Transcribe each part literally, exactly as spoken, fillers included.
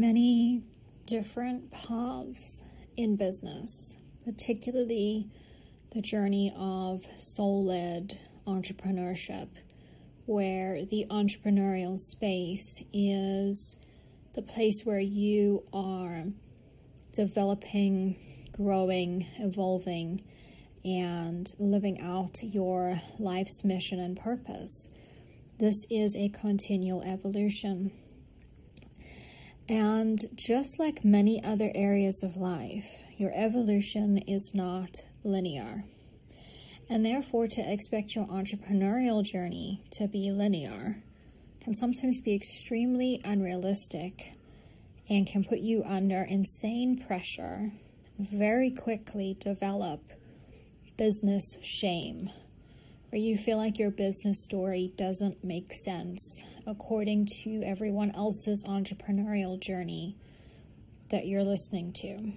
many different paths in business, particularly the journey of soul-led entrepreneurship, where the entrepreneurial space is the place where you are developing, growing, evolving, and living out your life's mission and purpose. This is a continual evolution. And just like many other areas of life, your evolution is not linear. And therefore, to expect your entrepreneurial journey to be linear can sometimes be extremely unrealistic and can put you under insane pressure, very quickly develop business shame, where you feel like your business story doesn't make sense according to everyone else's entrepreneurial journey that you're listening to.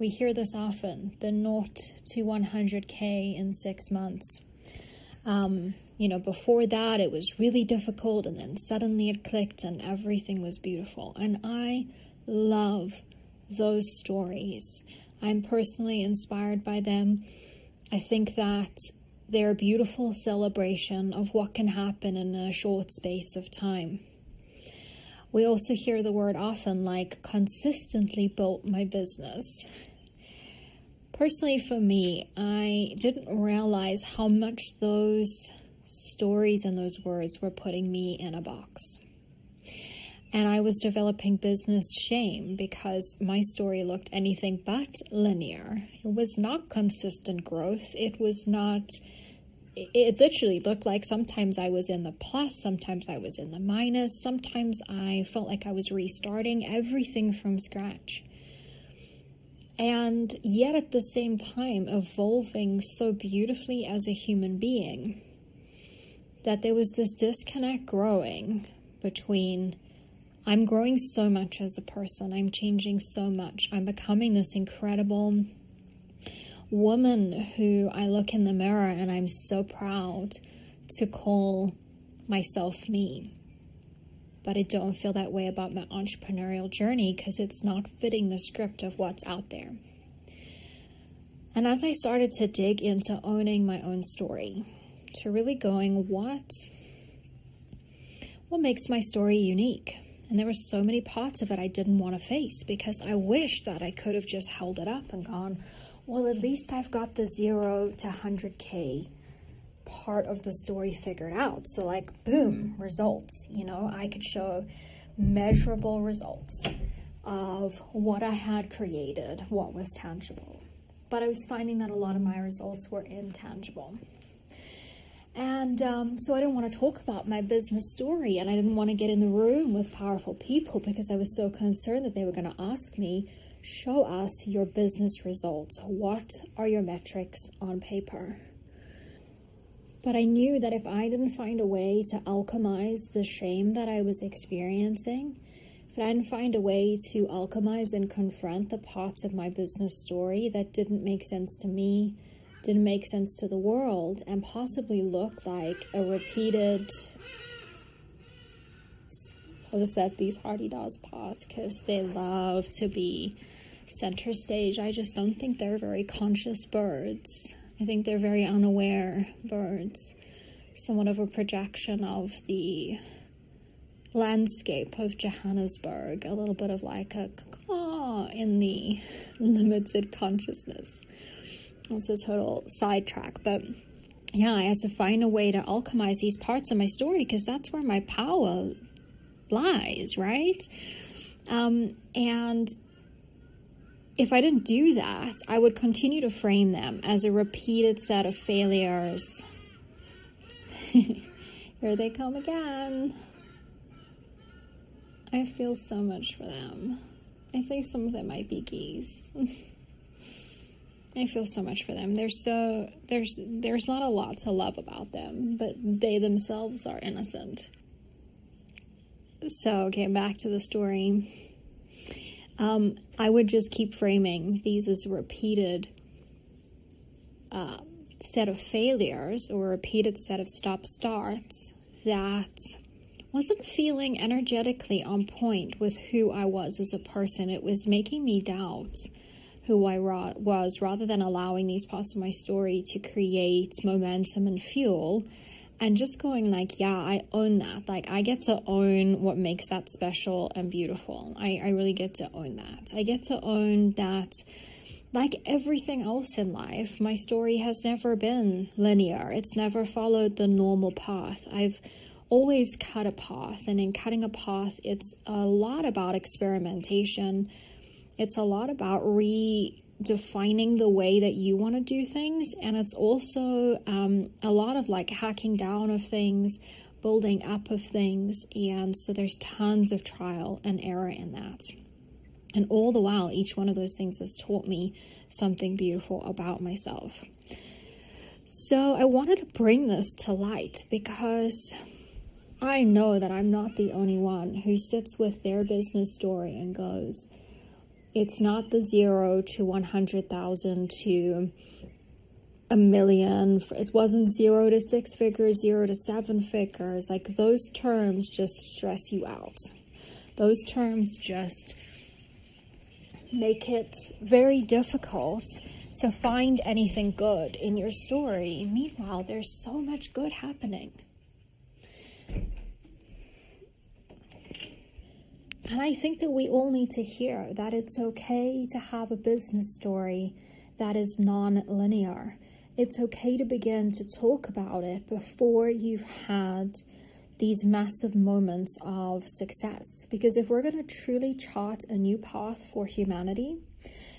We hear this often, the zero to one hundred K in six months. Um, you know, before that it was really difficult, and then suddenly it clicked and everything was beautiful. And I love those stories. I'm personally inspired by them. I think that they're a beautiful celebration of what can happen in a short space of time. We also hear the word often, like, consistently built my business. Personally, for me, I didn't realize how much those stories and those words were putting me in a box. And I was developing business shame because my story looked anything but linear. It was not consistent growth. It was not... It literally looked like sometimes I was in the plus, sometimes I was in the minus, sometimes I felt like I was restarting everything from scratch. And yet at the same time, evolving so beautifully as a human being, that there was this disconnect growing between, I'm growing so much as a person, I'm changing so much, I'm becoming this incredible woman who I look in the mirror and I'm so proud to call myself me. But I don't feel that way about my entrepreneurial journey because it's not fitting the script of what's out there. And as I started to dig into owning my own story, to really going, what, what makes my story unique? And there were so many parts of it I didn't want to face because I wished that I could have just held it up and gone, well, at least I've got the zero to one hundred K part of the story figured out. So, like, boom, results. You know, I could show measurable results of what I had created, what was tangible. But I was finding that a lot of my results were intangible. And um, so I didn't want to talk about my business story, and I didn't want to get in the room with powerful people because I was so concerned that they were going to ask me, show us your business results. What are your metrics on paper? But I knew that if I didn't find a way to alchemize the shame that I was experiencing, if I didn't find a way to alchemize and confront the parts of my business story that didn't make sense to me, didn't make sense to the world, and possibly looked like a repeated... Notice that these Hardy dolls pause because they love to be center stage. I just don't think they're very conscious birds. I think they're very unaware birds. Somewhat of a projection of the landscape of Johannesburg. A little bit of like a caw in the limited consciousness. That's a total sidetrack, but... yeah, I had to find a way to alchemize these parts of my story because that's where my power... lies, right? Um, and if I didn't do that, I would continue to frame them as a repeated set of failures. Here they come again. I feel so much for them. I think some of them might be geese. I feel so much for them. They're so, there's, there's not a lot to love about them, but they themselves are innocent. So, okay, back to the story. Um, I would just keep framing these as a repeated uh, set of failures or a repeated set of stop-starts that wasn't feeling energetically on point with who I was as a person. It was making me doubt who I ra- was rather than allowing these parts of my story to create momentum and fuel, and just going like, yeah, I own that. Like, I get to own what makes that special and beautiful. I, I really get to own that. I get to own that. Like everything else in life, my story has never been linear. It's never followed the normal path. I've always cut a path, and in cutting a path, it's a lot about experimentation. It's a lot about redefining the way that you want to do things, and it's also um, a lot of like hacking down of things, building up of things, and so there's tons of trial and error in that. And all the while, each one of those things has taught me something beautiful about myself. So I wanted to bring this to light because I know that I'm not the only one who sits with their business story and goes, it's not the zero to one hundred thousand to a million. It wasn't zero to six figures, zero to seven figures. Like, those terms just stress you out. Those terms just make it very difficult to find anything good in your story. Meanwhile, there's so much good happening. And I think that we all need to hear that it's okay to have a business story that is non-linear. It's okay to begin to talk about it before you've had these massive moments of success. Because if we're going to truly chart a new path for humanity,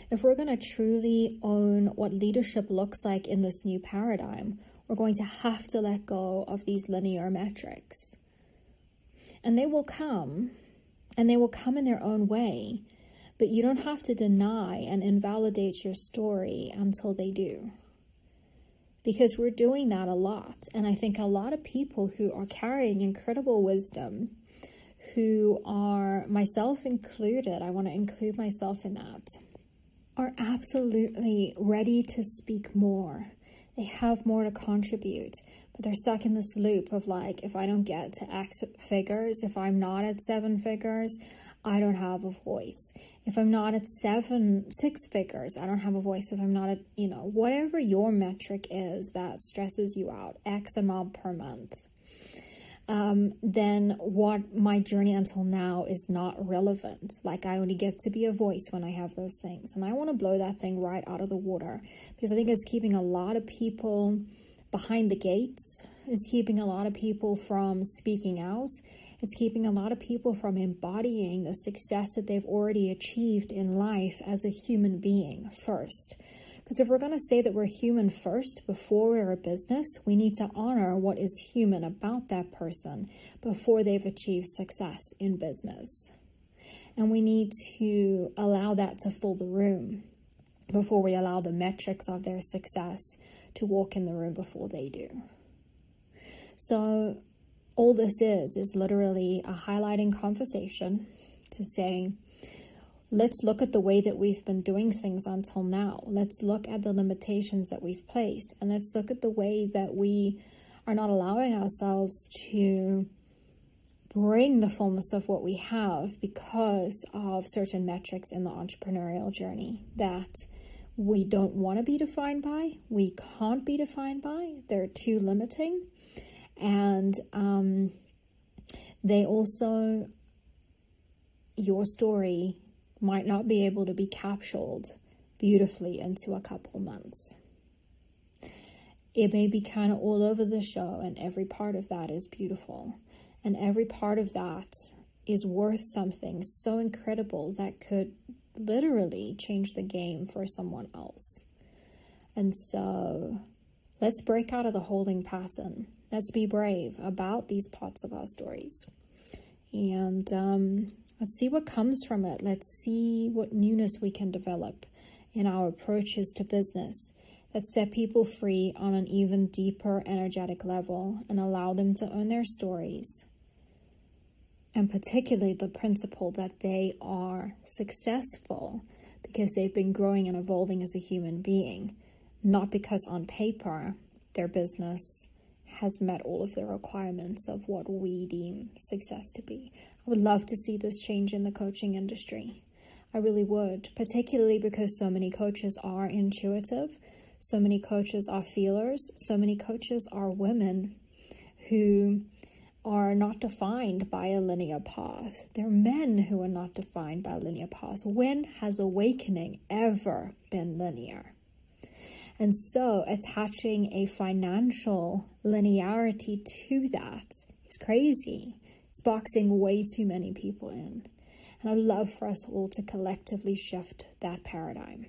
if we're going to truly own what leadership looks like in this new paradigm, we're going to have to let go of these linear metrics. And they will come, and they will come in their own way, but you don't have to deny and invalidate your story until they do. Because we're doing that a lot. And I think a lot of people who are carrying incredible wisdom, who are, myself included, I want to include myself in that, are absolutely ready to speak more. They have more to contribute, but they're stuck in this loop of like, if I don't get to X figures, if I'm not at seven figures, I don't have a voice. If I'm not at seven, six figures, I don't have a voice. If I'm not at, you know, whatever your metric is that stresses you out, X amount per month, um, then what my journey until now is not relevant. Like, I only get to be a voice when I have those things. And I want to blow that thing right out of the water, because I think it's keeping a lot of people behind the gates, is keeping a lot of people from speaking out. It's keeping a lot of people from embodying the success that they've already achieved in life as a human being first. Because if we're going to say that we're human first before we're a business, we need to honor what is human about that person before they've achieved success in business. And we need to allow that to fill the room before we allow the metrics of their success to walk in the room before they do. So all this is, is literally a highlighting conversation to say, let's look at the way that we've been doing things until now. Let's look at the limitations that we've placed, and let's look at the way that we are not allowing ourselves to bring the fullness of what we have because of certain metrics in the entrepreneurial journey that we don't want to be defined by, we can't be defined by, they're too limiting, and um, they also, your story might not be able to be captured beautifully into a couple months. It may be kind of all over the show, and every part of that is beautiful. And every part of that is worth something so incredible that could literally change the game for someone else. And so let's break out of the holding pattern. Let's be brave about these parts of our stories. And um, let's see what comes from it. Let's see what newness we can develop in our approaches to business that set people free on an even deeper energetic level and allow them to own their stories. And particularly the principle that they are successful because they've been growing and evolving as a human being, not because on paper their business has met all of the requirements of what we deem success to be. I would love to see this change in the coaching industry. I really would, particularly because so many coaches are intuitive, so many coaches are feelers, so many coaches are women who are not defined by a linear path. There are men who are not defined by linear paths. When has awakening ever been linear? And so attaching a financial linearity to that is crazy. It's boxing way too many people in. And I'd love for us all to collectively shift that paradigm.